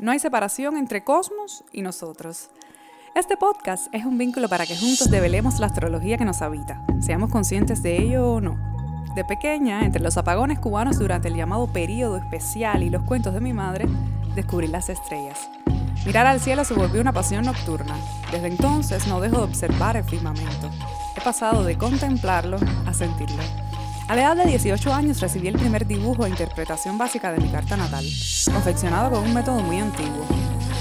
No hay separación entre Cosmos y nosotros. Este podcast es un vínculo para que juntos develemos la astrología que nos habita, seamos conscientes de ello o no. De pequeña, entre los apagones cubanos durante el llamado período especial y los cuentos de mi madre, descubrí las estrellas. Mirar al cielo se volvió una pasión nocturna. Desde entonces no dejo de observar el firmamento. He pasado de contemplarlo a sentirlo. A la edad de 18 años recibí el primer dibujo e interpretación básica de mi carta natal, confeccionado con un método muy antiguo.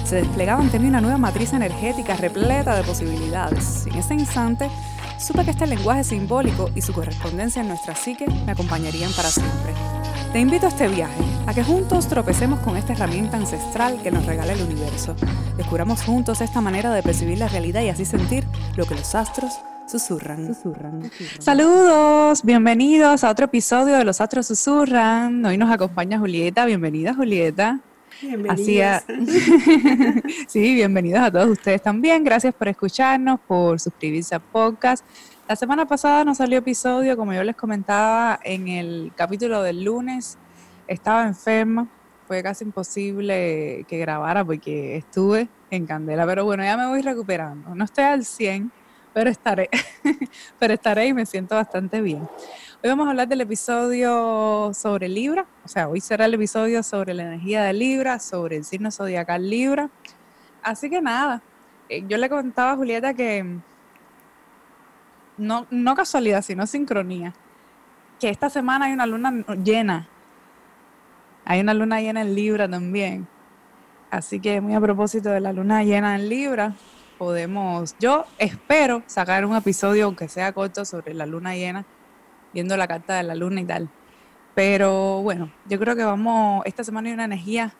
Se desplegaba ante mí una nueva matriz energética repleta de posibilidades. En ese instante, supe que este lenguaje simbólico y su correspondencia en nuestra psique me acompañarían para siempre. Te invito a este viaje, a que juntos tropecemos con esta herramienta ancestral que nos regala el universo. Descubramos juntos esta manera de percibir la realidad y así sentir lo que los astros Susurran. Saludos, bienvenidos a otro episodio de Los Astros Susurran. Hoy nos acompaña Julieta. Bienvenida, Julieta. Bienvenidas. Sí, bienvenidos a todos ustedes también. Gracias por escucharnos, por suscribirse a Pocas. La semana pasada nos salió episodio, como yo les comentaba en el capítulo del lunes. Estaba enferma, fue casi imposible que grabara porque estuve en candela. Pero bueno, ya me voy recuperando. No estoy al 100%. Pero estaré y me siento bastante bien. Hoy vamos a hablar del episodio sobre Libra, o sea, hoy será el episodio sobre la energía de Libra, sobre el signo zodiacal Libra. Así que nada, yo le contaba a Julieta que, no casualidad, sino sincronía, que esta semana hay una luna llena. Hay una luna llena en Libra también. Así que muy a propósito de la luna llena en Libra, yo espero sacar un episodio, aunque sea corto, sobre la luna llena, viendo la carta de la luna y tal. Pero bueno, yo creo que esta semana hay una energía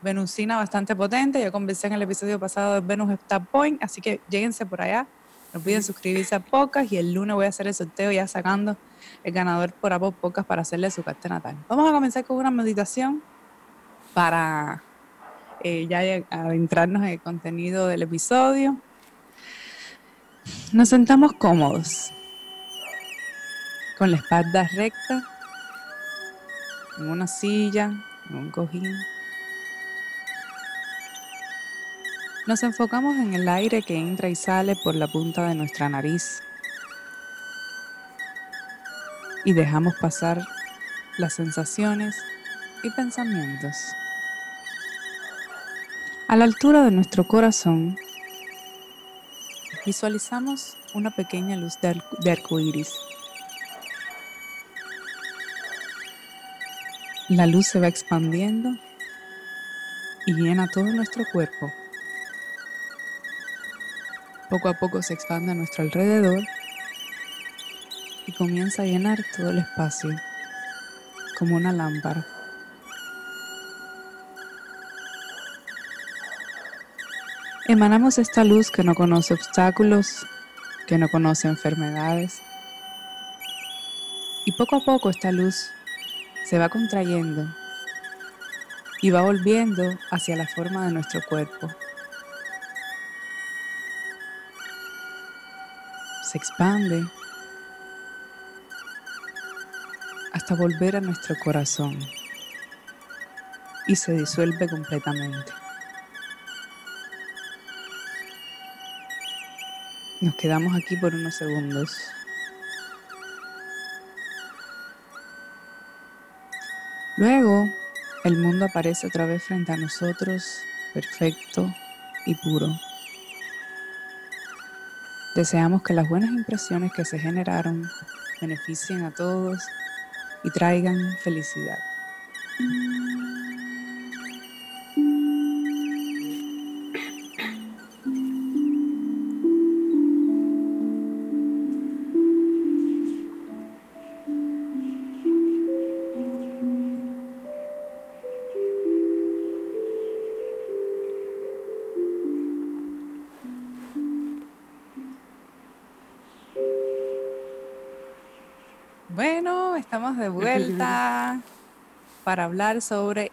venusina bastante potente. Yo conversé en el episodio pasado de Venus Star Point, así que lléguense por allá. No olviden suscribirse a Pocas y el lunes voy a hacer el sorteo ya sacando el ganador por Apple Pocas para hacerle su carta natal. Vamos a comenzar con una meditación para ya adentrarnos en el contenido del episodio. Nos sentamos cómodos, con la espalda recta, en una silla, en un cojín. Nos enfocamos en el aire que entra y sale por la punta de nuestra nariz y dejamos pasar las sensaciones y pensamientos. A la altura de nuestro corazón, visualizamos una pequeña luz de arcoíris. La luz se va expandiendo y llena todo nuestro cuerpo. Poco a poco se expande a nuestro alrededor y comienza a llenar todo el espacio, como una lámpara. Emanamos esta luz que no conoce obstáculos, que no conoce enfermedades. Y poco a poco esta luz se va contrayendo y va volviendo hacia la forma de nuestro cuerpo. Se expande hasta volver a nuestro corazón y se disuelve completamente. Nos quedamos aquí por unos segundos. Luego, el mundo aparece otra vez frente a nosotros, perfecto y puro. Deseamos que las buenas impresiones que se generaron beneficien a todos y traigan felicidad. Bueno, estamos de vuelta para hablar sobre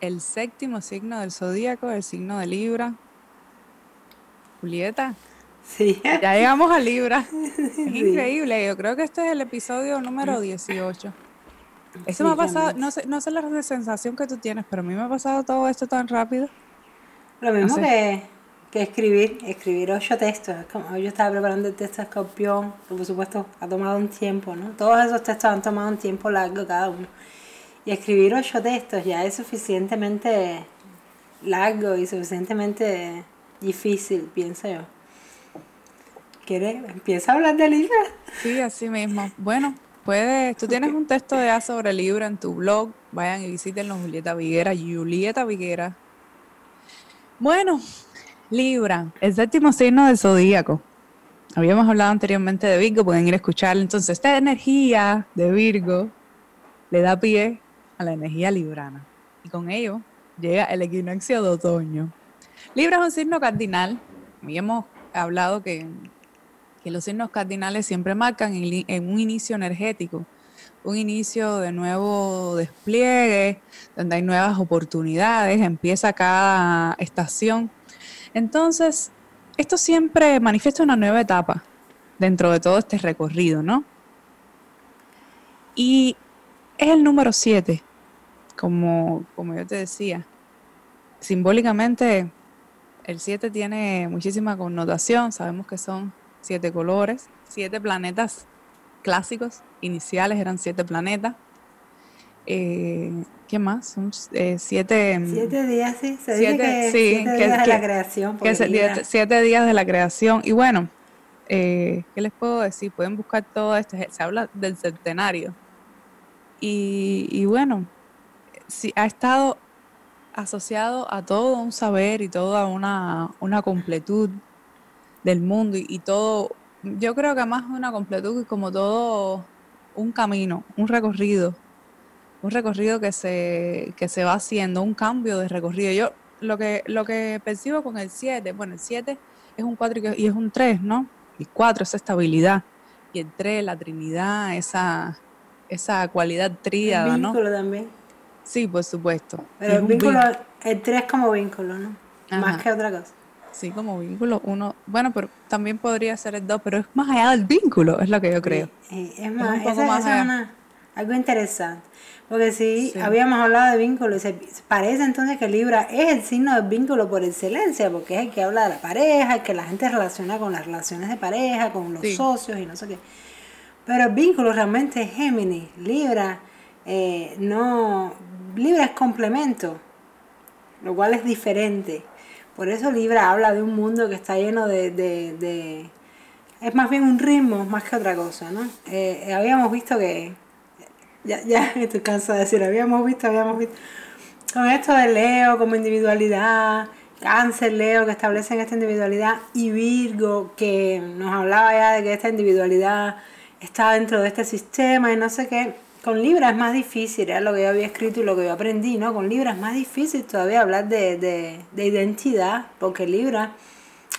el séptimo signo del zodíaco, el signo de Libra. Julieta, sí. Ya llegamos a Libra. Es increíble, yo creo que este es el episodio número 18. Esto me ha pasado, no sé la sensación que tú tienes, pero a mí me ha pasado todo esto tan rápido. Lo mismo que escribir 8 textos. Hoy yo estaba preparando el texto de Escorpión, que por supuesto ha tomado un tiempo, ¿no? Todos esos textos han tomado un tiempo largo cada uno. Y escribir 8 textos ya es suficientemente largo y suficientemente difícil, pienso yo. ¿Quieres? Empieza a hablar de Libra. Sí, así mismo. Bueno, puedes. Tú tienes un texto de A sobre Libra en tu blog. Vayan y visítenlo, Julieta Viguera. Bueno, Libra, el 7º signo del zodíaco. Habíamos hablado anteriormente de Virgo, pueden ir a escucharlo. Entonces, esta energía de Virgo le da pie a la energía librana. Y con ello llega el equinoccio de otoño. Libra es un signo cardinal. Habíamos hablado que los signos cardinales siempre marcan en un inicio energético, un inicio de nuevo despliegue, donde hay nuevas oportunidades, empieza cada estación. Entonces, esto siempre manifiesta una nueva etapa dentro de todo este recorrido, ¿no? Y es el número 7, como yo te decía. Simbólicamente, el 7 tiene muchísima connotación, sabemos que son 7 colores, 7 planetas clásicos, iniciales eran 7 planetas. ¿Qué más? Son 7 días, sí. Se dice que 7 días de la creación. 7 días de la creación. Y bueno, ¿qué les puedo decir? Pueden buscar todo esto. Se habla del centenario. Y bueno, sí, ha estado asociado a todo un saber y toda una completud del mundo y todo. Yo creo que más una completud es como todo un camino, un recorrido que se va haciendo, un cambio de recorrido. Yo lo que percibo con el 7, bueno, el 7 es un 4 y es un 3, ¿no? El 4 es estabilidad y el 3, la trinidad, esa cualidad tríada, ¿no? El vínculo también. Sí, por supuesto. Pero el vínculo, el 3 como vínculo, ¿no? Ajá. Más que otra cosa. Sí, como vínculo, uno, bueno, pero también podría ser el 2, pero es más allá del vínculo, es lo que yo creo. Sí, es más, es un poco más allá. Algo interesante, porque sí, habíamos hablado de vínculo, parece entonces que Libra es el signo del vínculo por excelencia, porque es el que habla de la pareja, el que la gente relaciona con las relaciones de pareja, con los socios y no sé qué. Pero el vínculo realmente es Géminis, Libra es complemento, lo cual es diferente. Por eso Libra habla de un mundo que está lleno de es más bien un ritmo más que otra cosa, ¿no? Habíamos visto que ya estoy cansada de decir, habíamos visto con esto de Leo como individualidad, Cáncer, Leo que establecen esta individualidad y Virgo que nos hablaba ya de que esta individualidad está dentro de este sistema y no sé qué. Con Libra es más difícil, era lo que yo había escrito y lo que yo aprendí, ¿no? Con Libra es más difícil todavía hablar de identidad, porque Libra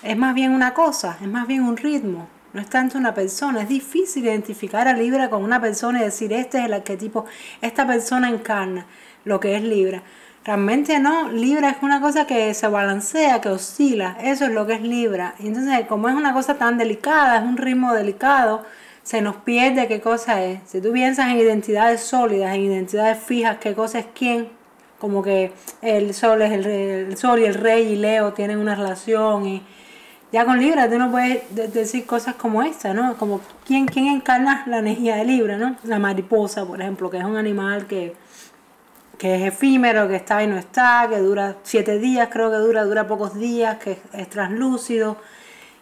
es más bien una cosa, es más bien un ritmo, no es tanto una persona. Es difícil identificar a Libra con una persona y decir, este es el arquetipo, esta persona encarna lo que es Libra. Realmente no, Libra es una cosa que se balancea, que oscila, eso es lo que es Libra. Y entonces, como es una cosa tan delicada, es un ritmo delicado, se nos pierde qué cosa es. Si tú piensas en identidades sólidas, en identidades fijas, qué cosa es quién, como que el sol y el rey y Leo tienen una relación, y ya con Libra tú no puedes decir cosas como esta, ¿no? Como quién encarna la energía de Libra, ¿no? La mariposa, por ejemplo, que es un animal que es efímero, que está y no está, que dura 7 días, creo que dura pocos días, que es translúcido,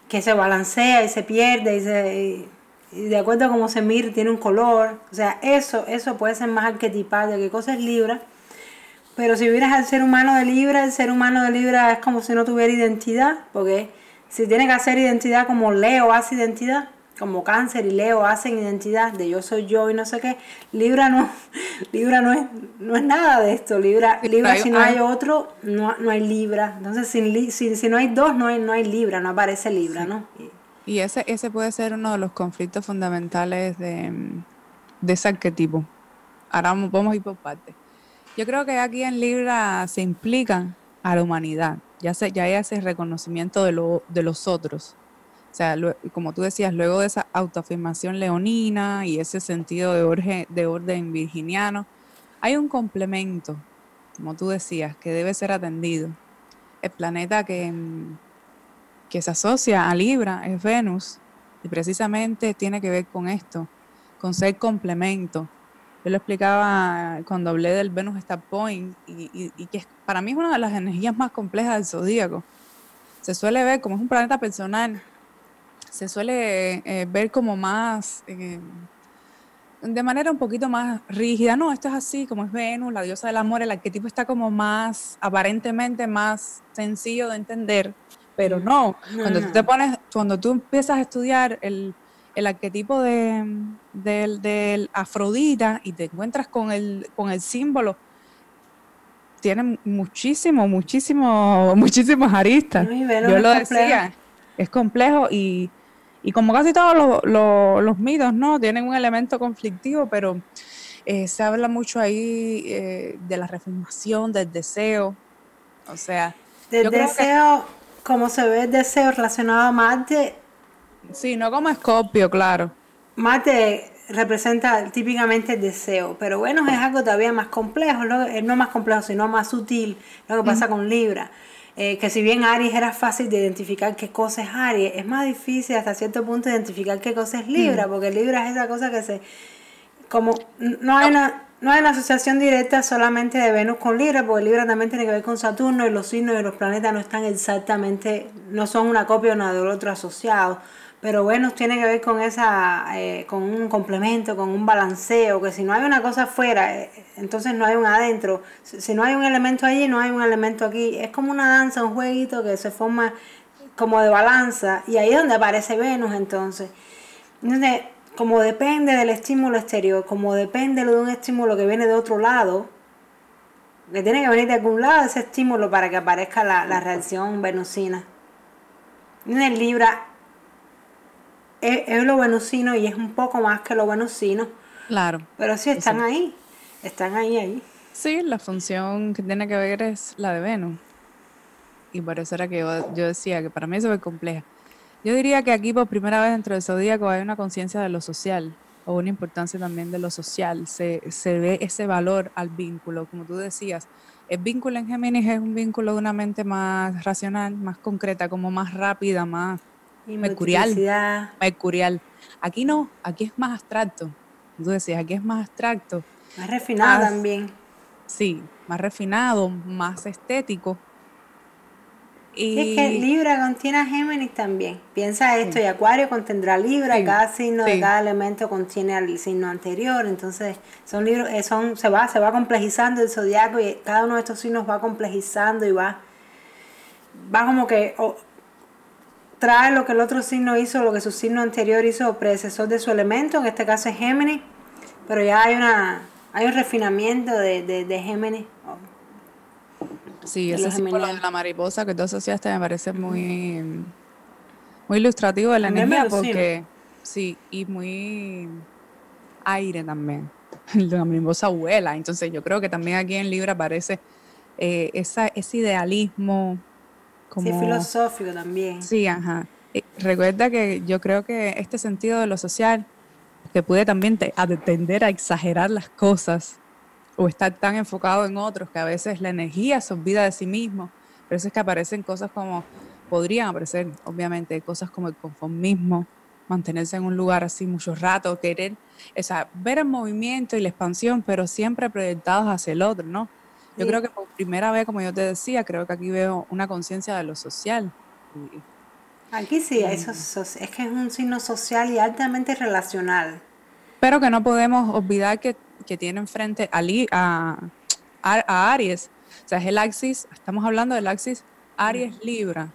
que se balancea y se pierde y de acuerdo a cómo se mire, tiene un color. O sea, eso puede ser más arquetipal de qué cosa es Libra. Pero si vieras al ser humano de Libra, el ser humano de Libra es como si no tuviera identidad, porque si tiene que hacer identidad como Leo hace identidad, como Cáncer y Leo hacen identidad de yo soy yo y no sé qué, Libra no es nada de esto. Libra si no hay otro, no hay Libra. Entonces, si no hay dos, no hay Libra, no aparece Libra, ¿no? Y ese puede ser uno de los conflictos fundamentales de ese arquetipo. Ahora vamos a ir por partes. Yo creo que aquí en Libra se implican a la humanidad. Ya hay ese reconocimiento de los otros. O sea, como tú decías, luego de esa autoafirmación leonina y ese sentido de orden virginiano, hay un complemento, como tú decías, que debe ser atendido. el planeta que se asocia a Libra es Venus, y precisamente tiene que ver con esto, con ser complemento. Yo lo explicaba cuando hablé del Venus Star Point, y que para mí es una de las energías más complejas del zodíaco. Se suele ver, como es un planeta personal, se suele ver como más, de manera un poquito más rígida. No, esto es así, como es Venus, la diosa del amor, el arquetipo está como más, aparentemente más sencillo de entender, pero no. Cuando tú te pones, cuando tú empiezas a estudiar el arquetipo del Afrodita y te encuentras con el símbolo, tiene muchísimos aristas. Yo lo decía, es complejo, y como casi todos los mitos, ¿no? Tienen un elemento conflictivo, pero se habla mucho ahí de la reafirmación, del deseo, o sea, del deseo, que, como se ve el deseo relacionado a Marte. Sí, no como Escorpio, claro. Marte representa típicamente el deseo, pero bueno, es algo todavía más complejo, no más complejo, sino más sutil, lo que pasa con Libra. Que si bien Aries era fácil de identificar qué cosa es Aries, es más difícil hasta cierto punto identificar qué cosa es Libra, porque Libra es esa cosa que se... como no hay una asociación directa solamente de Venus con Libra, porque Libra también tiene que ver con Saturno, y los signos y los planetas no están exactamente, no son una copia una del otro asociados. Pero Venus tiene que ver con con un complemento, con un balanceo, que si no hay una cosa afuera, entonces no hay un adentro. Si no hay un elemento allí, no hay un elemento aquí. Es como una danza, un jueguito que se forma como de balanza, y ahí es donde aparece Venus entonces. Entonces, como depende del estímulo exterior, como depende de un estímulo que viene de otro lado, que tiene que venir de algún lado ese estímulo para que aparezca la reacción venusina. Entonces, Libra es lo venusino, y es un poco más que lo venusino. Claro. Pero sí, están ahí. Están ahí. Sí, la función que tiene que ver es la de Venus. Y por eso era que yo decía que para mí eso es compleja. Yo diría que aquí por primera vez dentro del zodíaco hay una conciencia de lo social, o una importancia también de lo social. Se ve ese valor al vínculo, como tú decías. El vínculo en Géminis es un vínculo de una mente más racional, más concreta, como más rápida, más... mercurial. Aquí no, aquí es más abstracto. Tú decías, aquí es más abstracto. Más refinado también. Sí, más refinado, más estético. Y es que Libra contiene a Géminis también. Piensa esto, sí. Y Acuario contendrá Libra, sí. Cada signo, sí, de cada elemento contiene al signo anterior. Entonces, son libros, se va complejizando el zodiaco, y cada uno de estos signos va complejizando y va como que... trae lo que el otro signo hizo, lo que su signo anterior hizo, predecesor de su elemento, en este caso es Géminis, pero ya hay un refinamiento de Géminis. Sí, ese símbolo de la mariposa que tú asociaste me parece muy, muy ilustrativo de la energía, porque sí, y muy aire también. La mariposa vuela, entonces yo creo que también aquí en Libra aparece ese idealismo. Como, sí, filosófico también. Sí, ajá. Recuerda que yo creo que este sentido de lo social, que puede también tender a exagerar las cosas, o estar tan enfocado en otros, que a veces la energía se olvida de sí mismo. Por eso es que aparecen cosas como, podrían aparecer, obviamente, cosas como el conformismo, mantenerse en un lugar así mucho rato, querer, o sea, ver el movimiento y la expansión, pero siempre proyectados hacia el otro, ¿no? Yo creo que por primera vez, como yo te decía, creo que aquí veo una conciencia de lo social. Aquí sí, eso es que es un signo social y altamente relacional. Pero que no podemos olvidar que tiene enfrente a Aries. O sea, es el axis, estamos hablando del axis Aries-Libra,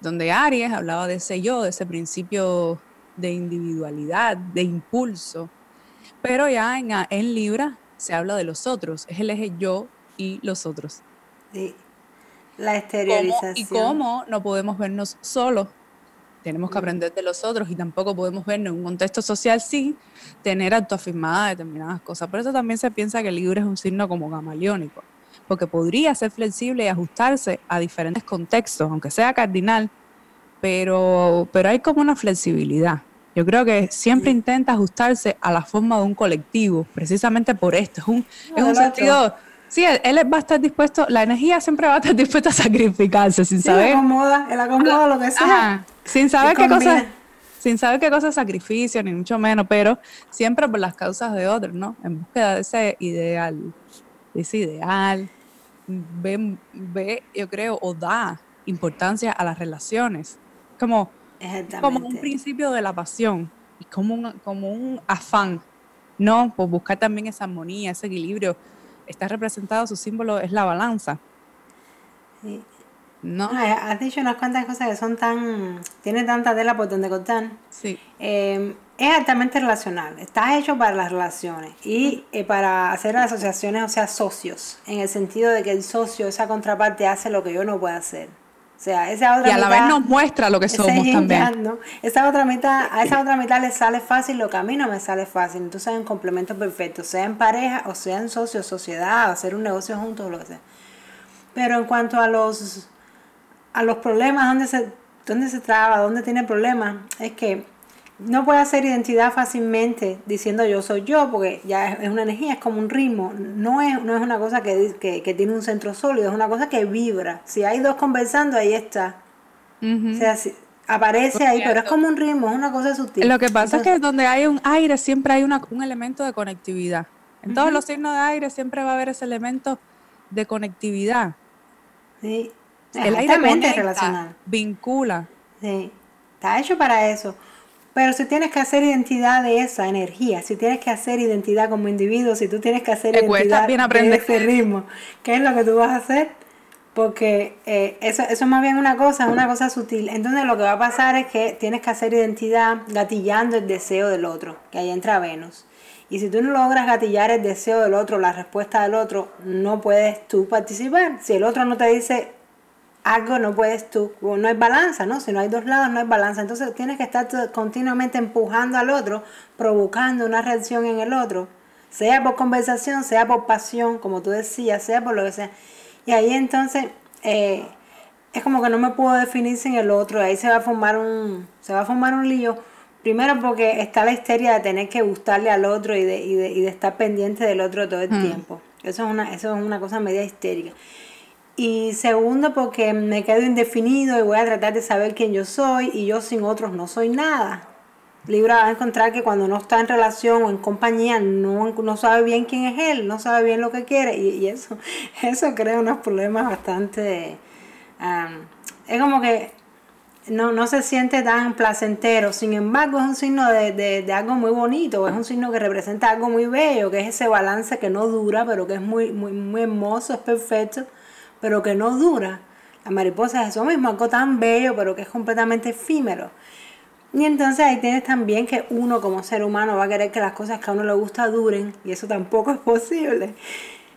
donde Aries hablaba de ese yo, de ese principio de individualidad, de impulso. Pero ya en Libra se habla de los otros, es el eje yo y los otros. Sí. La exteriorización. Y cómo no podemos vernos solos. Tenemos que aprender de los otros, y tampoco podemos vernos en un contexto social sin tener autoafirmada determinadas cosas. Por eso también se piensa que Libra es un signo como camaleónico, porque podría ser flexible y ajustarse a diferentes contextos, aunque sea cardinal, pero hay como una flexibilidad. Yo creo que siempre intenta ajustarse a la forma de un colectivo, precisamente por esto. Es un sentido... Sí, él va a estar dispuesto, la energía siempre va a estar dispuesta a sacrificarse sin saber. Él acomoda lo que sea. Ajá. Sin saber qué cosa es sacrificio, ni mucho menos, pero siempre por las causas de otros, ¿no? En búsqueda de ese ideal. Yo creo, o da importancia a las relaciones. Como un principio de la pasión, y como un afán, ¿no? Por buscar también esa armonía, ese equilibrio. Está representado, su símbolo es la balanza. Sí. ¿No? Has dicho unas cuantas cosas que son tiene tanta tela por donde cortar. Sí. Es altamente relacional. Está hecho para las relaciones y para hacer las asociaciones, o sea, socios. En el sentido de que el socio, esa contraparte, hace lo que yo no puedo hacer. O sea, esa otra mitad. Y a la vez nos muestra lo que somos también. ¿No? A esa otra mitad le sale fácil lo que a mí no me sale fácil. Entonces es un complemento perfecto, sea en pareja, o sea en socio, sociedad, o hacer un negocio juntos, lo que sea. Pero en cuanto a los problemas, dónde se traba, dónde tiene problemas, es que no puede hacer identidad fácilmente diciendo yo soy yo, porque ya es una energía, es como un ritmo, no es una cosa que tiene un centro sólido, es una cosa que vibra. Si hay dos conversando, ahí está. Uh-huh. O sea, aparece ahí, pero es como un ritmo, es una cosa sutil. Lo que pasa es que donde hay un aire siempre hay un elemento de conectividad. En todos los signos de aire siempre va a haber ese elemento de conectividad. Sí. El aire conecta, vincula. Sí, está hecho para eso. Pero si tienes que hacer identidad de esa energía, si tienes que hacer identidad como individuo, si tú tienes que hacer identidad de ese ritmo, ¿qué es lo que tú vas a hacer? Porque eso es más bien una cosa sutil. Entonces lo que va a pasar es que tienes que hacer identidad gatillando el deseo del otro, que ahí entra Venus. Y si tú no logras gatillar el deseo del otro, la respuesta del otro, no puedes tú participar. Si el otro no te dice algo, no puedes tú, no hay balanza, ¿no? Si no hay dos lados, no hay balanza. Entonces tienes que estar continuamente empujando al otro, provocando una reacción en el otro, sea por conversación, sea por pasión, como tú decías, sea por lo que sea. Y ahí entonces es como que no me puedo definir sin el otro, ahí se va a formar un lío. Primero porque está la histeria de tener que gustarle al otro y de estar pendiente del otro todo el tiempo. Eso es una cosa media histérica. Y segundo, porque me quedo indefinido y voy a tratar de saber quién yo soy, y yo sin otros no soy nada. Libra va a encontrar que cuando no está en relación o en compañía no sabe bien quién es él, no sabe bien lo que quiere, y eso crea unos problemas bastante... es como que no se siente tan placentero. Sin embargo, es un signo de algo muy bonito, es un signo que representa algo muy bello, que es ese balance que no dura, pero que es muy, muy, muy hermoso, es perfecto, pero que no dura. La mariposa es eso mismo, algo tan bello, pero que es completamente efímero. Y entonces ahí tienes también que uno como ser humano va a querer que las cosas que a uno le gusta duren, y eso tampoco es posible.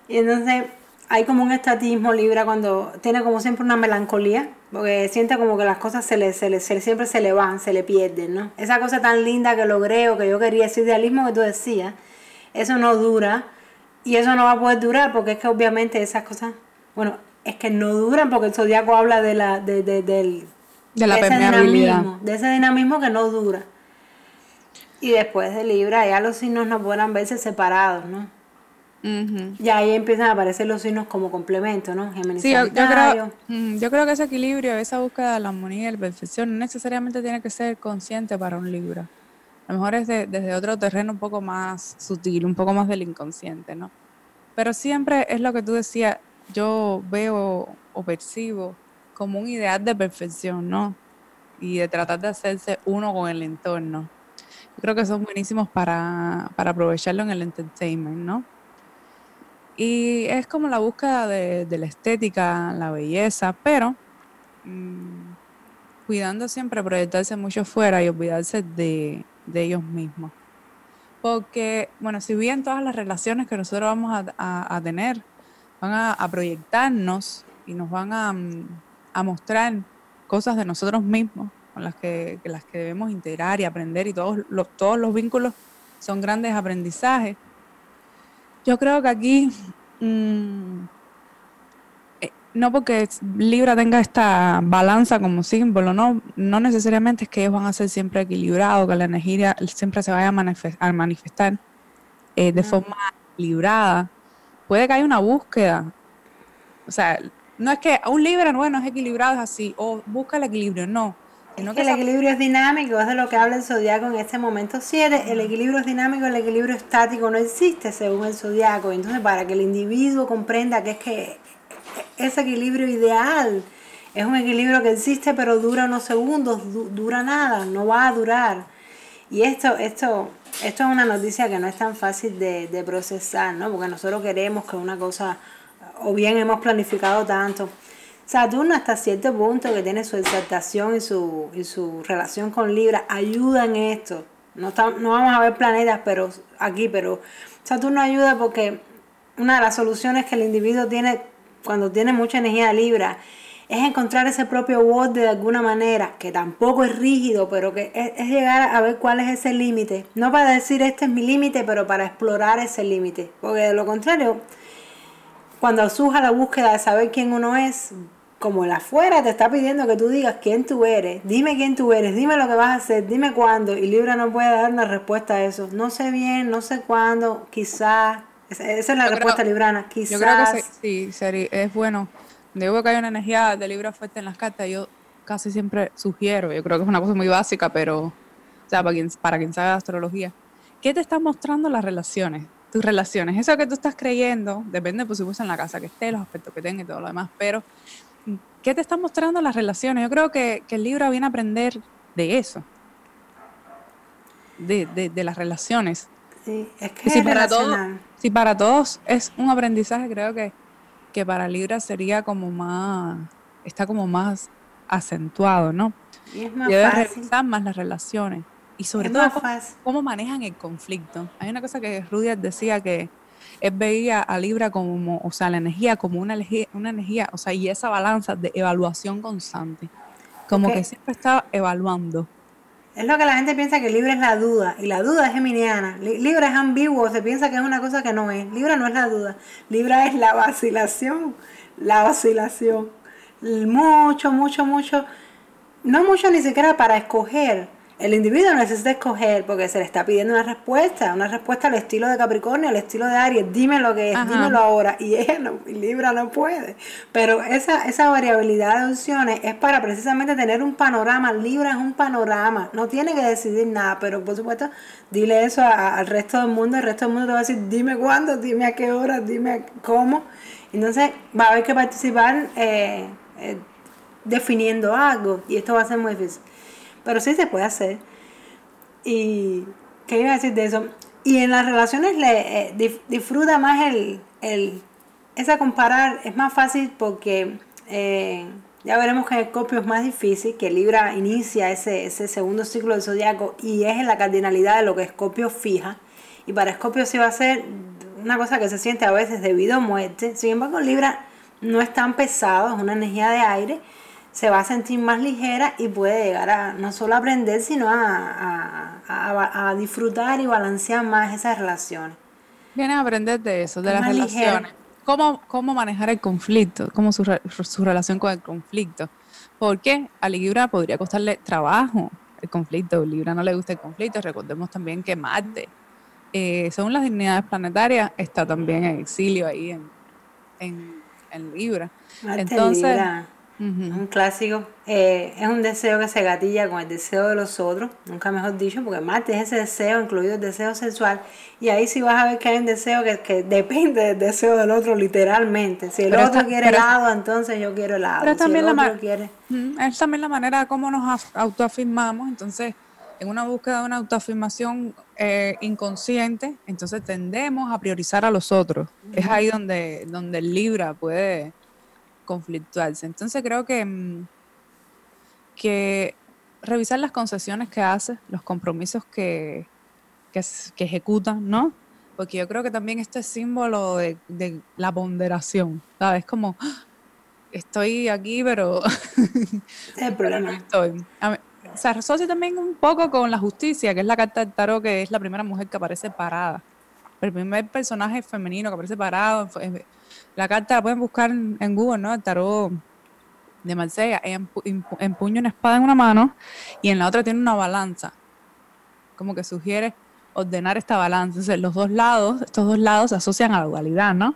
Y entonces hay como un estatismo Libra, cuando tiene como siempre una melancolía, porque siente como que las cosas siempre se le van, se le pierden, ¿no? Esa cosa tan linda que logré, o que yo quería, ese idealismo que tú decías, eso no dura, y eso no va a poder durar, porque es que obviamente esas cosas, bueno, es que no duran, porque el zodiaco habla de la permeabilidad. De ese dinamismo que no dura. Y después de Libra, ya los signos no podrán verse separados, ¿no? Uh-huh. Y ahí empiezan a aparecer los signos como complemento, ¿no? Géminis, sí, yo creo que ese equilibrio, esa búsqueda de la armonía y la perfección, no necesariamente tiene que ser consciente para un Libra. A lo mejor es desde otro terreno un poco más sutil, un poco más del inconsciente, ¿no? Pero siempre es lo que tú decías, yo veo o percibo como un ideal de perfección, ¿no? Y de tratar de hacerse uno con el entorno. Yo creo que son buenísimos para aprovecharlo en el entertainment, ¿no? Y es como la búsqueda de la estética, la belleza, pero cuidando siempre proyectarse mucho fuera y olvidarse de ellos mismos. Porque, bueno, si bien todas las relaciones que nosotros vamos a tener van a proyectarnos y nos van a mostrar cosas de nosotros mismos con las que debemos integrar y aprender, y todos los vínculos son grandes aprendizajes. Yo creo que aquí, no porque Libra tenga esta balanza como símbolo, no necesariamente es que ellos van a ser siempre equilibrados, que la energía siempre se vaya a manifestar de forma equilibrada. puede que haya una búsqueda. O sea, no es que un Libra bueno es equilibrado, es así, o busca el equilibrio, no. Sino que el equilibrio es dinámico, es de lo que habla el zodiaco en este momento 7. El equilibrio es dinámico, el equilibrio estático no existe según el zodiaco. Entonces, para que el individuo comprenda que es que ese equilibrio ideal es un equilibrio que existe, pero dura unos segundos, dura nada, no va a durar. Y esto es una noticia que no es tan fácil de procesar, ¿no? Porque nosotros queremos que una cosa, o bien hemos planificado tanto. Saturno hasta cierto punto, que tiene su exaltación y su relación con Libra, ayuda en esto. No vamos a ver planetas pero Saturno ayuda porque una de las soluciones que el individuo tiene cuando tiene mucha energía Libra es encontrar ese propio borde de alguna manera, que tampoco es rígido, pero que es llegar a ver cuál es ese límite. No para decir este es mi límite, pero para explorar ese límite. Porque de lo contrario, cuando surja la búsqueda de saber quién uno es, como el afuera te está pidiendo que tú digas quién tú eres, dime lo que vas a hacer, dime cuándo. Y Libra no puede dar una respuesta a eso. No sé bien, no sé cuándo, quizás. Esa es la respuesta librana, quizás. Yo creo que sí, Seri, es bueno. Digo que hay una energía de Libra fuerte en las cartas, yo casi siempre sugiero, yo creo que es una cosa muy básica, pero o sea, para quien sabe de astrología, ¿qué te están mostrando las relaciones? Tus relaciones, eso que tú estás creyendo, depende por supuesto en la casa que esté, los aspectos que tenga y todo lo demás, pero ¿qué te están mostrando las relaciones? Yo creo que Libra viene a aprender de eso, de las relaciones. Sí, es que si para todos es un aprendizaje, creo que para Libra sería como más, está como más acentuado, ¿no? Y es más debe fácil. Revisar más las relaciones. Y sobre todo, cómo manejan el conflicto. Hay una cosa que Rudyard decía, que él veía a Libra como, o sea, la energía como una energía, o sea, y esa balanza de evaluación constante. Como okay. Que siempre está evaluando. Es lo que la gente piensa que Libra es la duda, y la duda es geminiana. Libra es ambiguo, se piensa que es una cosa que no es. Libra no es la duda, Libra es la vacilación. Mucho, no mucho ni siquiera para escoger. El individuo necesita escoger porque se le está pidiendo una respuesta al estilo de Capricornio, al estilo de Aries. Dime lo que es, ajá, dímelo ahora. Y Libra no puede. Pero esa variabilidad de opciones es para precisamente tener un panorama. Libra es un panorama. No tiene que decidir nada, pero por supuesto, dile eso al resto del mundo. El resto del mundo te va a decir, dime cuándo, dime a qué hora, dime cómo. Entonces va a haber que participar definiendo algo. Y esto va a ser muy difícil. Pero sí se puede hacer. ¿Y qué iba a decir de eso? Y en las relaciones disfruta más esa comparar. Es más fácil porque ya veremos que Escorpio es más difícil, que Libra inicia ese segundo ciclo del zodiaco y es en la cardinalidad de lo que Escorpio fija. Y para Escorpio sí va a ser una cosa que se siente a veces debido a muerte. Sin embargo, Libra no es tan pesado, es una energía de aire. Se va a sentir más ligera y puede llegar a no solo aprender, sino a disfrutar y balancear más esas relaciones. Vienes a aprender de eso, de las relaciones. ¿Cómo manejar el conflicto? ¿Cómo su relación con el conflicto? Porque a Libra podría costarle trabajo el conflicto. A Libra no le gusta el conflicto. Recordemos también que Marte, según las dignidades planetarias, está también en exilio ahí en Libra. Marte. Entonces, Libra. Uh-huh. Un clásico, es un deseo que se gatilla con el deseo de los otros, nunca mejor dicho, porque Marte es ese deseo, incluido el deseo sexual, y ahí sí vas a ver que hay un deseo que depende del deseo del otro, literalmente. Si el pero otro quiere helado, entonces yo quiero helado. Pero si también es también la manera de cómo nos autoafirmamos, entonces en una búsqueda de una autoafirmación inconsciente, entonces tendemos a priorizar a los otros. Uh-huh. Es ahí donde el Libra puede conflictuarse. Entonces creo que revisar las concesiones que hace, los compromisos que ejecuta, ¿no? Porque yo creo que también esto es símbolo de la ponderación, ¿sabes? Como, estoy aquí, pero el problema. No estoy. Se asocia también un poco con la justicia, que es la carta del tarot, que es la primera mujer que aparece parada. El primer personaje femenino que aparece parado. La carta la pueden buscar en Google, ¿no? El tarot de Marsella. Ella empuña una espada en una mano y en la otra tiene una balanza. Como que sugiere ordenar esta balanza. Entonces, estos dos lados se asocian a la dualidad, ¿no?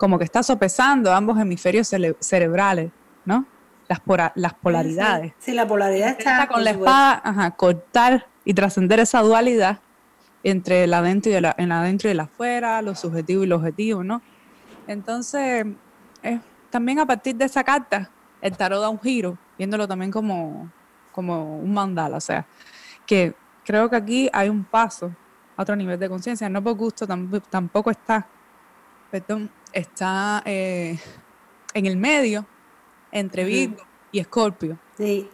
como que está sopesando ambos hemisferios cerebrales, ¿no? Las polaridades. Sí, la polaridad está con la espada, ajá, cortar y trascender esa dualidad entre el adentro y el afuera, lo subjetivo y lo objetivo, ¿no? Entonces, también a partir de esa carta, el tarot da un giro, viéndolo también como un mandala, o sea, que creo que aquí hay un paso a otro nivel de conciencia, no por gusto, tampoco está en el medio entre Virgo y Escorpio. Sí,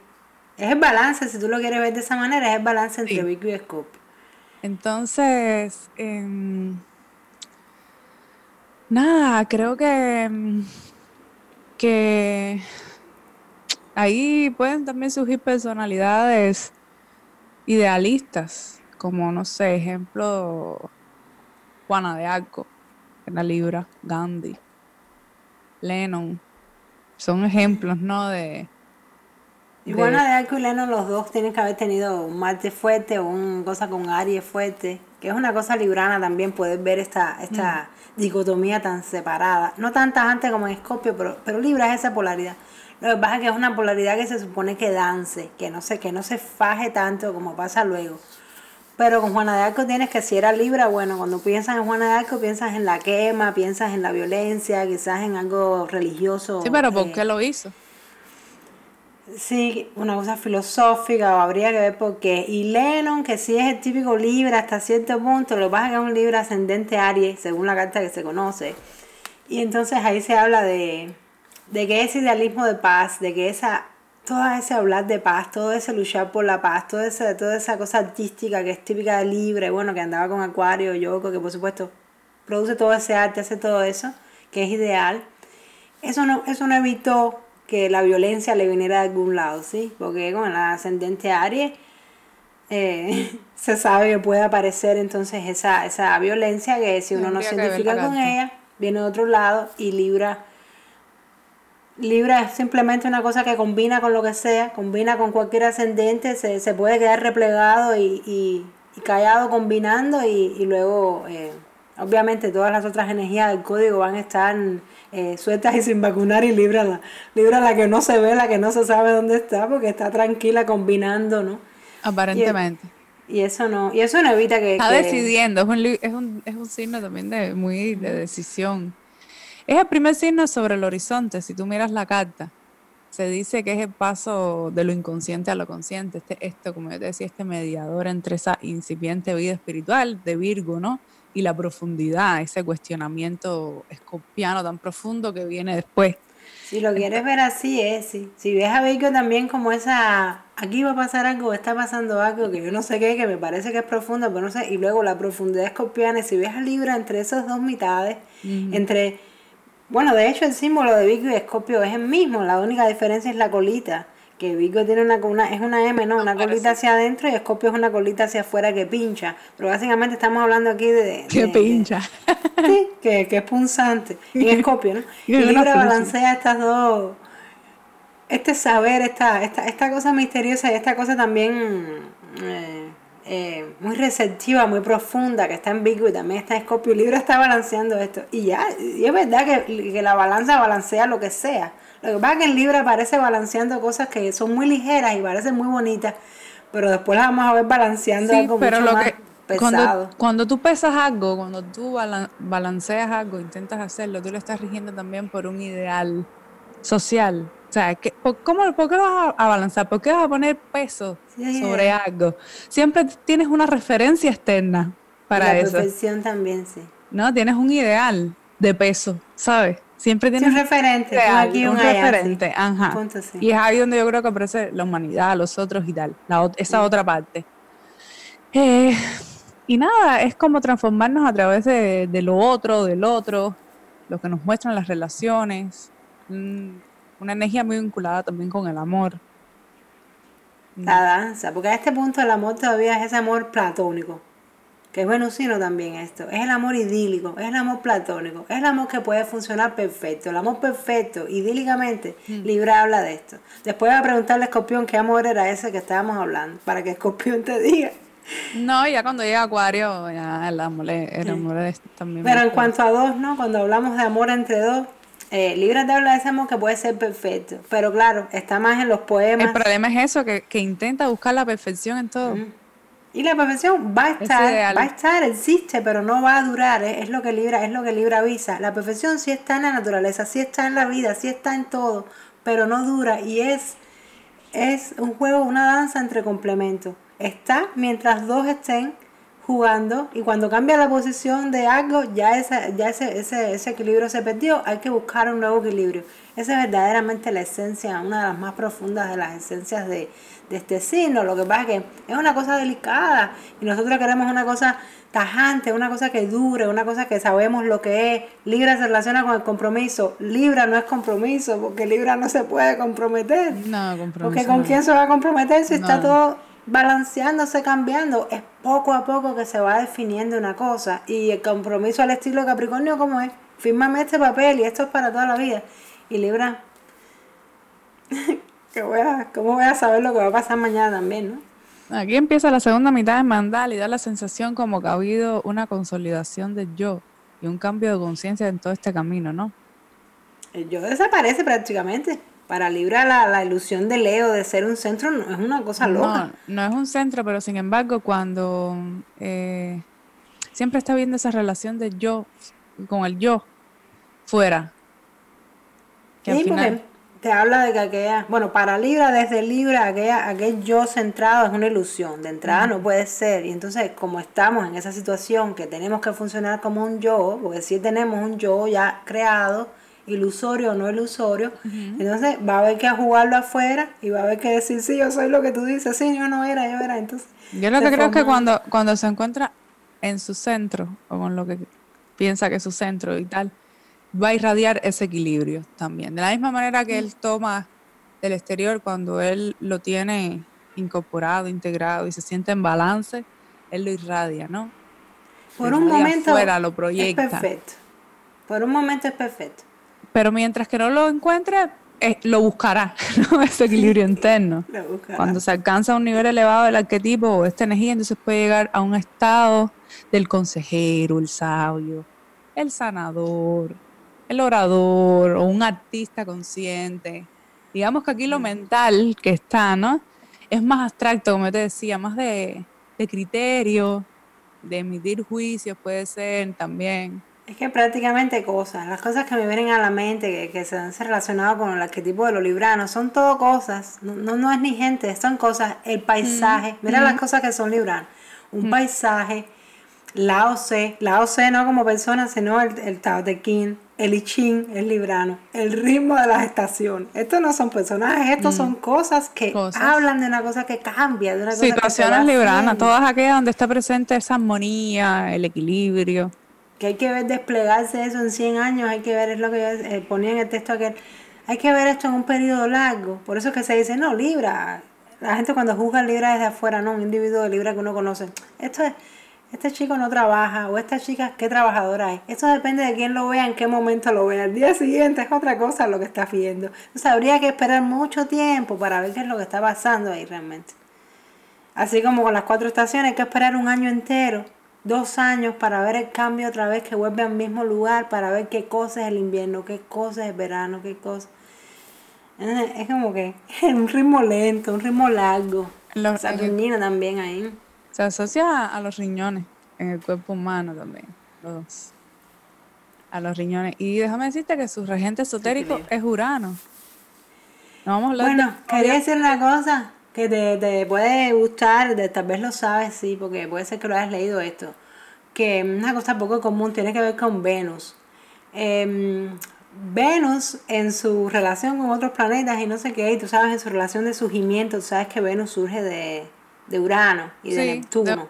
es el balance, si tú lo quieres ver de esa manera, es el balance entre Virgo y Escorpio. Entonces, nada, creo que ahí pueden también surgir personalidades idealistas, como, no sé, ejemplo, Juana de Arco, en la Libra, Gandhi, Lennon, son ejemplos, ¿no? Juana de Arco y Lennon, los dos tienen que haber tenido un Marte fuerte o una cosa con Aries fuerte, que es una cosa librana también, poder ver esta dicotomía tan separada, no tanta antes como en Escorpio, pero Libra es esa polaridad. Lo que pasa es que es una polaridad que se supone que dance, que no se faje tanto como pasa luego. Pero con Juana de Arco tienes que, si era Libra, bueno, cuando piensas en Juana de Arco piensas en la quema, piensas en la violencia, quizás en algo religioso. Sí, pero ¿por qué lo hizo? Sí, una cosa filosófica, o habría que ver por qué. Y Lennon, que sí es el típico Libra hasta cierto punto, lo que pasa es que es un Libra ascendente Aries, según la carta que se conoce. Y entonces ahí se habla de que ese idealismo de paz, de que todo ese hablar de paz, todo ese luchar por la paz, toda esa cosa artística que es típica de Libra, bueno, que andaba con Acuario, Yoko, que por supuesto produce todo ese arte, hace todo eso, que es ideal. Eso no evitó que la violencia le viniera de algún lado, ¿sí? Porque con el ascendente Aries se sabe que puede aparecer entonces esa violencia que si uno no se identifica con ella, viene de otro lado. Y Libra es simplemente una cosa que combina con lo que sea, combina con cualquier ascendente, se puede quedar replegado y callado combinando y luego... Obviamente todas las otras energías del código van a estar sueltas y sin vacunar, y Libra la que no se ve, la que no se sabe dónde está, porque está tranquila combinando, ¿no? Aparentemente. Y eso no evita que... Está decidiendo, es un signo también muy de decisión. Es el primer signo sobre el horizonte, si tú miras la carta. Se dice que es el paso de lo inconsciente a lo consciente, como yo te decía, este mediador entre esa incipiente vida espiritual de Virgo, ¿no? Y la profundidad, ese cuestionamiento escorpiano tan profundo que viene después. Si lo quieres ver así es, sí. Si ves a Virgo también como esa, aquí va a pasar algo, está pasando algo que yo no sé qué, que me parece que es profundo, pero no sé, y luego la profundidad escorpiana, si ves a Libra entre esas dos mitades, entre, bueno, de hecho el símbolo de Virgo y Escorpio es el mismo, la única diferencia es la colita, que Virgo tiene es una M, ¿no? Una colita hacia adentro, y Escorpio es una colita hacia afuera que pincha. Pero básicamente estamos hablando aquí de que pincha. Sí, que es punzante. Y Escorpio, ¿no? Y Libra balancea estas dos, este saber, esta cosa misteriosa y esta cosa también muy receptiva, muy profunda, que está en Virgo y también está en Escorpio. Libra está balanceando esto. Y es verdad que la balanza balancea lo que sea. Lo que pasa es que en Libra parece balanceando cosas que son muy ligeras y parecen muy bonitas, pero después las vamos a ver balanceando algo pero mucho más pesado. Cuando tú pesas algo, cuando tú balanceas algo, intentas hacerlo, tú lo estás rigiendo también por un ideal social. O sea, ¿por qué vas a balancear? ¿Por qué vas a poner peso sobre algo? Siempre tienes una referencia externa para eso. La perfección también, sí. No, tienes un ideal de peso, ¿sabes? Siempre tienes un referente, referente, ajá. Punto, sí. Y es ahí donde yo creo que aparece la humanidad, los otros y tal, otra parte. Y nada, es como transformarnos a través de lo otro, lo que nos muestran las relaciones, una energía muy vinculada también con el amor. La danza, porque a este punto el amor todavía es ese amor platónico. Que es venusino también esto, es el amor idílico, es el amor platónico, es el amor que puede funcionar perfecto, el amor perfecto, idílicamente. Libra habla de esto. Después voy a preguntarle a Escorpión qué amor era ese que estábamos hablando, para que Escorpión te diga No, ya cuando llega Acuario, ya el amor es también. Pero en cuanto a dos, ¿no? Cuando hablamos de amor entre dos, Libra te habla de ese amor que puede ser perfecto. Pero claro, está más en los poemas. El problema es eso, que intenta buscar la perfección en todo. Uh-huh. Y la perfección va a estar, existe, pero no va a durar, ¿eh? es lo que Libra avisa. La perfección sí está en la naturaleza, sí está en la vida, sí está en todo, pero no dura, y es un juego, una danza entre complementos. Está mientras dos estén jugando, y cuando cambia la posición de algo, ya ese equilibrio se perdió, hay que buscar un nuevo equilibrio. Esa es verdaderamente la esencia, una de las más profundas de las esencias de este signo. Lo que pasa es que es una cosa delicada y nosotros queremos una cosa tajante, una cosa que dure, una cosa que sabemos lo que es. Libra se relaciona con el compromiso. Libra no es compromiso, porque Libra no se puede comprometer. No, compromiso. Porque ¿con quién se va a comprometer si está todo balanceándose, cambiando? Es poco a poco que se va definiendo una cosa. Y el compromiso al estilo Capricornio, ¿cómo es? Fírmame este papel y esto es para toda la vida. Y Libra... ¿Cómo voy a saber lo que va a pasar mañana también, no? Aquí empieza la segunda mitad de Mandala y da la sensación como que ha habido una consolidación del yo y un cambio de conciencia en todo este camino, ¿no? El yo desaparece prácticamente. Para Libra la ilusión de Leo de ser un centro no es una cosa loca. No es un centro, pero sin embargo cuando siempre está viendo esa relación del yo con el yo fuera. Que sí, al final... Porque te habla de que para Libra, desde Libra, aquel yo centrado es una ilusión, de entrada no puede ser, y entonces como estamos en esa situación que tenemos que funcionar como un yo, porque si tenemos un yo ya creado, ilusorio o no ilusorio, entonces va a haber que jugarlo afuera y va a haber que decir, sí, yo soy lo que tú dices, sí, yo no era, yo era, entonces... Yo lo que creo es que cuando se encuentra en su centro, o con lo que piensa que es su centro y tal, va a irradiar ese equilibrio también. De la misma manera que él toma del exterior, cuando él lo tiene incorporado, integrado y se siente en balance, él lo irradia, ¿no? Por un momento afuera, lo proyecta. Es perfecto. Por un momento es perfecto. Pero mientras que no lo encuentre, lo buscará, ¿no? Ese equilibrio interno. Lo buscará. Cuando se alcanza un nivel elevado del arquetipo o esta energía, entonces puede llegar a un estado del consejero, el sabio, el sanador, el orador o un artista consciente. Digamos que aquí lo mental que está, ¿no? Es más abstracto, como te decía, más de criterio, de emitir juicios puede ser también. Es que prácticamente las cosas que me vienen a la mente, que se han relacionado con el arquetipo de los libranos, son todo cosas, no es ni gente, son cosas, el paisaje, mira las cosas que son libranos, un paisaje, la OC no como persona, sino el Tao Tequín, el I Ching, el librano, el ritmo de las estaciones. Estos no son personajes, estos son cosas que hablan de una cosa que cambia, de una cosa que cambia. Situaciones libranas, todas aquellas donde está presente esa armonía, el equilibrio. Que hay que ver desplegarse eso en 100 años, hay que ver, es lo que yo ponía en el texto aquel, hay que ver esto en un periodo largo. Por eso es que se dice, no, Libra. La gente cuando juzga Libra desde afuera, no, un individuo de Libra que uno conoce. Esto es... Este chico no trabaja, o esta chica, ¿qué trabajadora es? Eso depende de quién lo vea, en qué momento lo vea. El día siguiente es otra cosa lo que estás viendo. Entonces habría que esperar mucho tiempo para ver qué es lo que está pasando ahí realmente. Así como con las 4 estaciones, hay que esperar un año entero, 2 años, para ver el cambio otra vez, que vuelve al mismo lugar, para ver qué cosa es el invierno, qué cosa es el verano, qué cosa. Es como que es un ritmo lento, un ritmo largo. Saturnino también ahí. Se asocia a los riñones en el cuerpo humano también, a los riñones. Y déjame decirte que su regente esotérico es Urano. No vamos a hablar quería decir una cosa que te puede gustar, tal vez lo sabes, sí, porque puede ser que lo hayas leído esto, que una cosa poco común tiene que ver con Venus. Venus en su relación con otros planetas y no sé qué, y tú sabes en su relación de surgimiento, tú sabes que Venus surge de Urano y de Neptuno,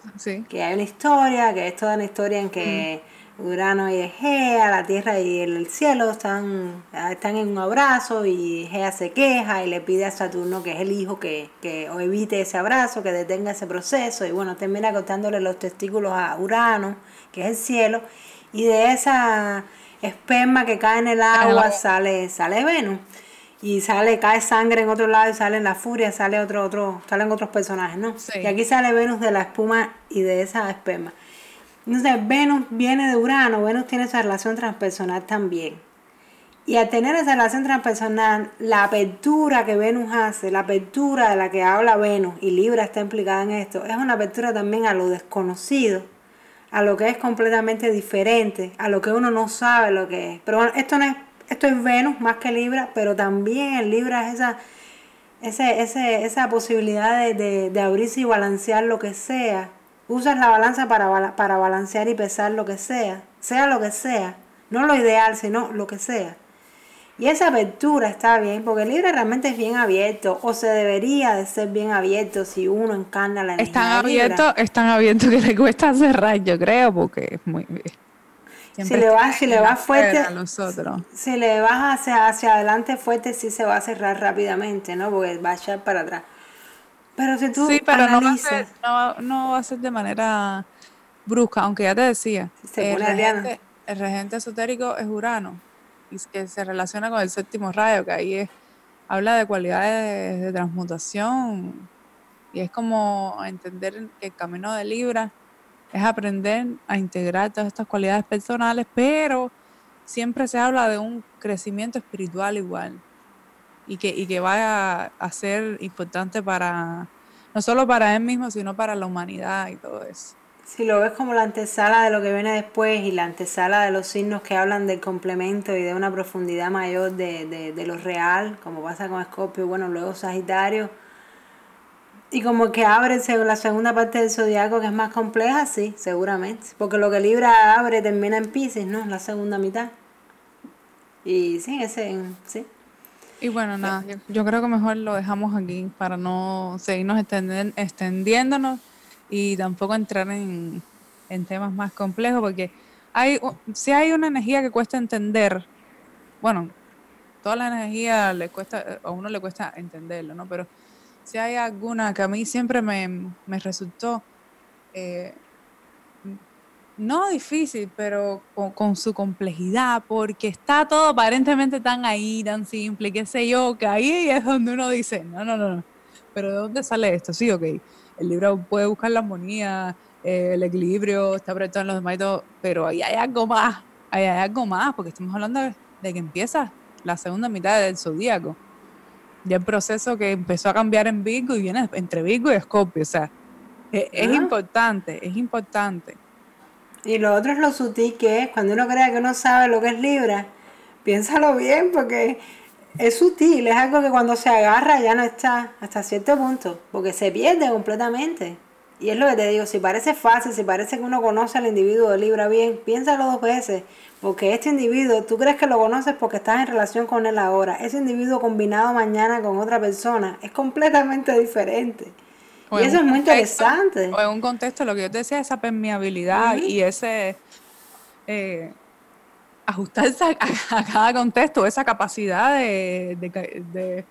que hay una historia, que es toda una historia en que Urano y Egea, la Tierra y el cielo están en un abrazo, y Egea se queja y le pide a Saturno, que es el hijo, que evite ese abrazo, que detenga ese proceso, y bueno, termina cortándole los testículos a Urano, que es el cielo, y de esa esperma que cae en el agua sale Venus. y sale, cae sangre en otro lado y salen la furia, sale otro, salen otros personajes, ¿no? Sí. Y aquí sale Venus de la espuma y de esa esperma. Entonces Venus viene de Urano, Venus tiene esa relación transpersonal también. Y al tener esa relación transpersonal, la apertura que Venus hace, la apertura de la que habla Venus, y Libra está implicada en esto, es una apertura también a lo desconocido, a lo que es completamente diferente, a lo que uno no sabe lo que es. Pero bueno, esto no es, esto es Venus más que Libra, pero también en Libra es esa posibilidad de abrirse y balancear lo que sea. Usas la balanza para balancear y pesar lo que sea, sea lo que sea, no lo ideal, sino lo que sea. Y esa apertura está bien, porque Libra realmente es bien abierto, o se debería de ser bien abierto si uno encarna la energía. Es tan abierto que le cuesta cerrar, yo creo, porque es muy... Si le vas fuerte, a nosotros. Si le vas hacia adelante fuerte, sí se va a cerrar rápidamente, ¿no? Porque va a echar para atrás. Pero si tú analizas... No va a ser de manera brusca, aunque ya te decía. El regente esotérico es Urano, y que se relaciona con el séptimo rayo, que ahí habla de cualidades de transmutación, y es como entender que el camino de Libra es aprender a integrar todas estas cualidades personales, pero siempre se habla de un crecimiento espiritual igual, y que vaya a ser importante para, no solo para él mismo, sino para la humanidad y todo eso. Si lo ves como la antesala de lo que viene después y la antesala de los signos que hablan del complemento y de una profundidad mayor de lo real, como pasa con Escorpio y bueno, luego Sagitario, y como que abre la segunda parte del zodiaco, que es más compleja, sí, seguramente, porque lo que Libra abre termina en Piscis, ¿no? La segunda mitad. Y sí, sí. Y bueno, nada, yo creo que mejor lo dejamos aquí para no seguirnos extendiéndonos y tampoco entrar en temas más complejos, porque si hay una energía que cuesta entender, bueno, toda la energía a uno le cuesta entenderlo, ¿no? Pero si hay alguna que a mí siempre me resultó no difícil, pero con su complejidad, porque está todo aparentemente tan ahí, tan simple, qué sé yo, que ahí es donde uno dice, no, pero ¿de dónde sale esto? Sí, ok, el libro puede buscar la armonía, el equilibrio, está apretado en los demás y todo, pero ahí hay algo más, porque estamos hablando de que empieza la segunda mitad del zodíaco, ya el proceso que empezó a cambiar en Virgo y viene entre Virgo y Escorpio, o sea, es importante, es importante. Y lo otro es lo sutil que es, cuando uno crea que uno sabe lo que es Libra, piénsalo bien porque es sutil, es algo que cuando se agarra ya no está hasta cierto punto, porque se pierde completamente. Y es lo que te digo, si parece fácil, si parece que uno conoce al individuo de Libra bien, piénsalo dos veces, porque este individuo, tú crees que lo conoces porque estás en relación con él ahora, ese individuo combinado mañana con otra persona es completamente diferente. Y eso es muy interesante. O en un contexto, lo que yo te decía, esa permeabilidad y ese ajustarse a cada contexto, esa capacidad de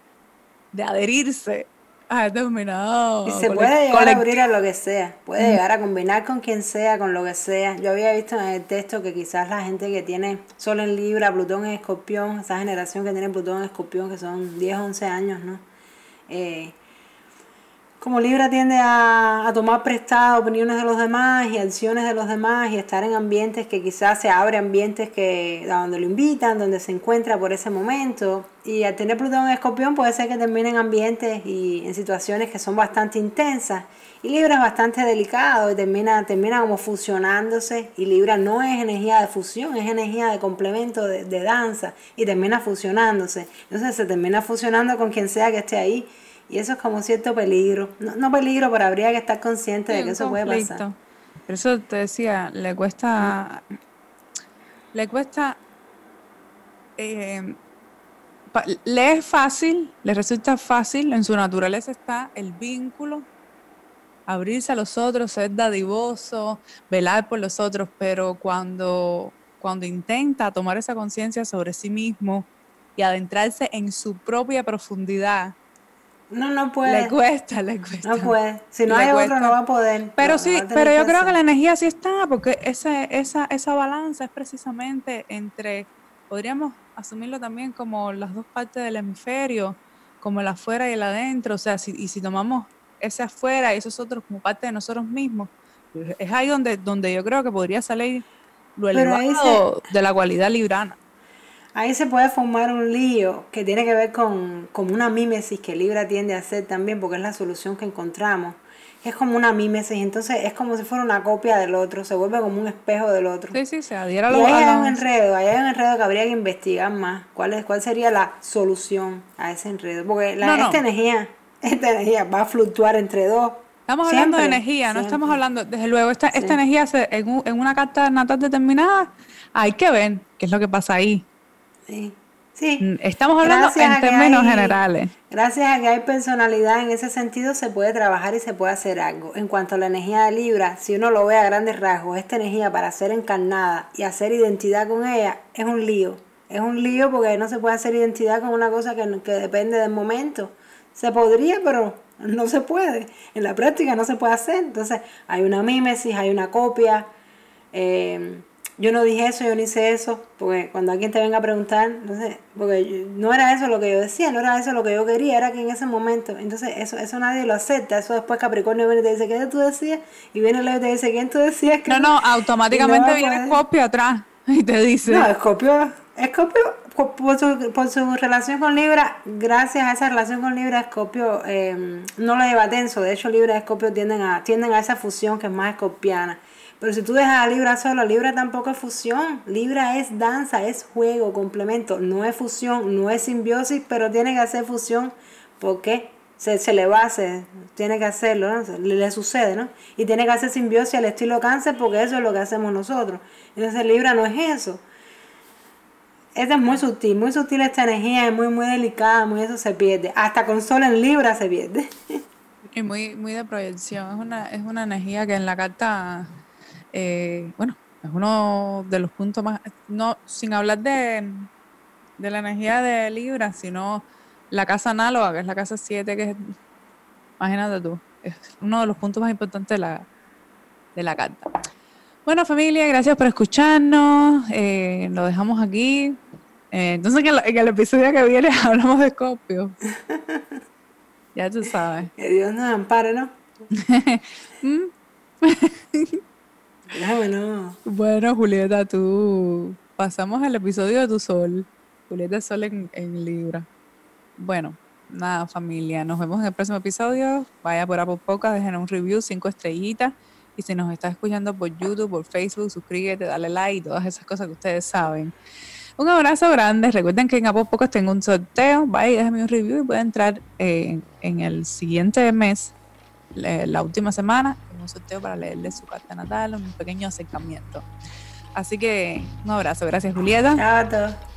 adherirse a determinado. Y se puede llegar a abrir a lo que sea, puede llegar a combinar con quien sea, con lo que sea. Yo había visto en el texto que quizás la gente que tiene Sol en Libra, Plutón en Escorpión, esa generación que tiene Plutón en Escorpión, que son 10, 11 años, ¿no? Como Libra tiende a tomar prestadas opiniones de los demás y acciones de los demás y estar en ambientes que quizás se abre, ambientes que a donde lo invitan, donde se encuentra por ese momento. Y al tener Plutón en Escorpión puede ser que termine en ambientes y en situaciones que son bastante intensas. Y Libra es bastante delicado y termina como fusionándose. Y Libra no es energía de fusión, es energía de complemento, de danza. Y termina fusionándose. Entonces se termina fusionando con quien sea que esté ahí. Y eso es como cierto peligro. No peligro, pero habría que estar consciente de que eso puede pasar. Por eso te decía, le es fácil, le resulta fácil, en su naturaleza está el vínculo, abrirse a los otros, ser dadivoso, velar por los otros, pero cuando intenta tomar esa conciencia sobre sí mismo y adentrarse en su propia profundidad, No puede. Le cuesta. No puede. Si no hay otro, no va a poder. Pero yo creo que la energía sí está, porque esa balanza es precisamente entre, podríamos asumirlo también como las dos partes del hemisferio, como el afuera y el adentro, o sea, si tomamos ese afuera y esos otros como parte de nosotros mismos, es ahí donde yo creo que podría salir lo elevado de la cualidad librana. Ahí se puede formar un lío que tiene que ver con una mímesis que Libra tiende a hacer también, porque es la solución que encontramos. Es como una mímesis, entonces es como si fuera una copia del otro, se vuelve como un espejo del otro. Sí, sí, se adhiera a lo bueno. Ahí hay un enredo que habría que investigar más. ¿Cuál sería la solución a ese enredo? Porque esta energía va a fluctuar entre dos. Estamos hablando de energía, no estamos hablando, desde luego, esta energía en una carta natal determinada, hay que ver qué es lo que pasa ahí. Sí. Estamos hablando en términos generales. Gracias a que hay personalidad en ese sentido, se puede trabajar y se puede hacer algo. En cuanto a la energía de Libra, si uno lo ve a grandes rasgos, esta energía para ser encarnada y hacer identidad con ella es un lío. Es un lío porque no se puede hacer identidad con una cosa que depende del momento. Se podría, pero no se puede. En la práctica no se puede hacer. Entonces hay una mímesis, hay una copia. Yo no dije eso, yo no hice eso, porque cuando alguien te venga a preguntar, entonces, porque no era eso lo que yo decía, no era eso lo que yo quería, era que en ese momento, entonces eso nadie lo acepta, eso después Capricornio viene y te dice, ¿qué tú decías? Y viene Leo y te dice, ¿quién tú decías? Que no, automáticamente no viene Escorpio atrás y te dice. No, Escorpio por su relación con Libra, gracias a esa relación con Libra, Escorpio no lo lleva tenso, de hecho Libra y Escorpio tienden a esa fusión que es más escorpiana. Pero si tú dejas a Libra solo, Libra tampoco es fusión. Libra es danza, es juego, complemento. No es fusión, no es simbiosis, pero tiene que hacer fusión porque se le va a hacer. Tiene que hacerlo, ¿no? Le sucede, ¿no? Y tiene que hacer simbiosis al estilo Cáncer porque eso es lo que hacemos nosotros. Entonces Libra no es eso. Esta es muy sutil esta energía, es muy, muy delicada, muy eso se pierde. Hasta con Sol en Libra se pierde. Y muy, muy de proyección. Es una energía que en la carta... es uno de los puntos más, no sin hablar de la energía de Libra, sino la casa análoga, que es la casa 7, que es, imagínate tú, es uno de los puntos más importantes de la carta. Bueno, familia, gracias por escucharnos, lo dejamos aquí. Entonces en el episodio que viene hablamos de Escorpio. Ya tú sabes. Que Dios nos ampare, ¿no? Bueno. Bueno, Julieta, tú pasamos al episodio de tu sol. Julieta Sol en Libra. Bueno, nada, familia. Nos vemos en el próximo episodio. Vaya por Apple Podcast, déjenos un review, 5 estrellitas. Y si nos estás escuchando por YouTube, por Facebook, suscríbete, dale like y todas esas cosas que ustedes saben. Un abrazo grande. Recuerden que en Apple Podcast tengo un sorteo. Vaya y déjenme un review y pueden entrar en el siguiente mes, la última semana, un sorteo para leerle su carta natal, un pequeño acercamiento. Así que un abrazo, gracias Julieta. Chao a todos.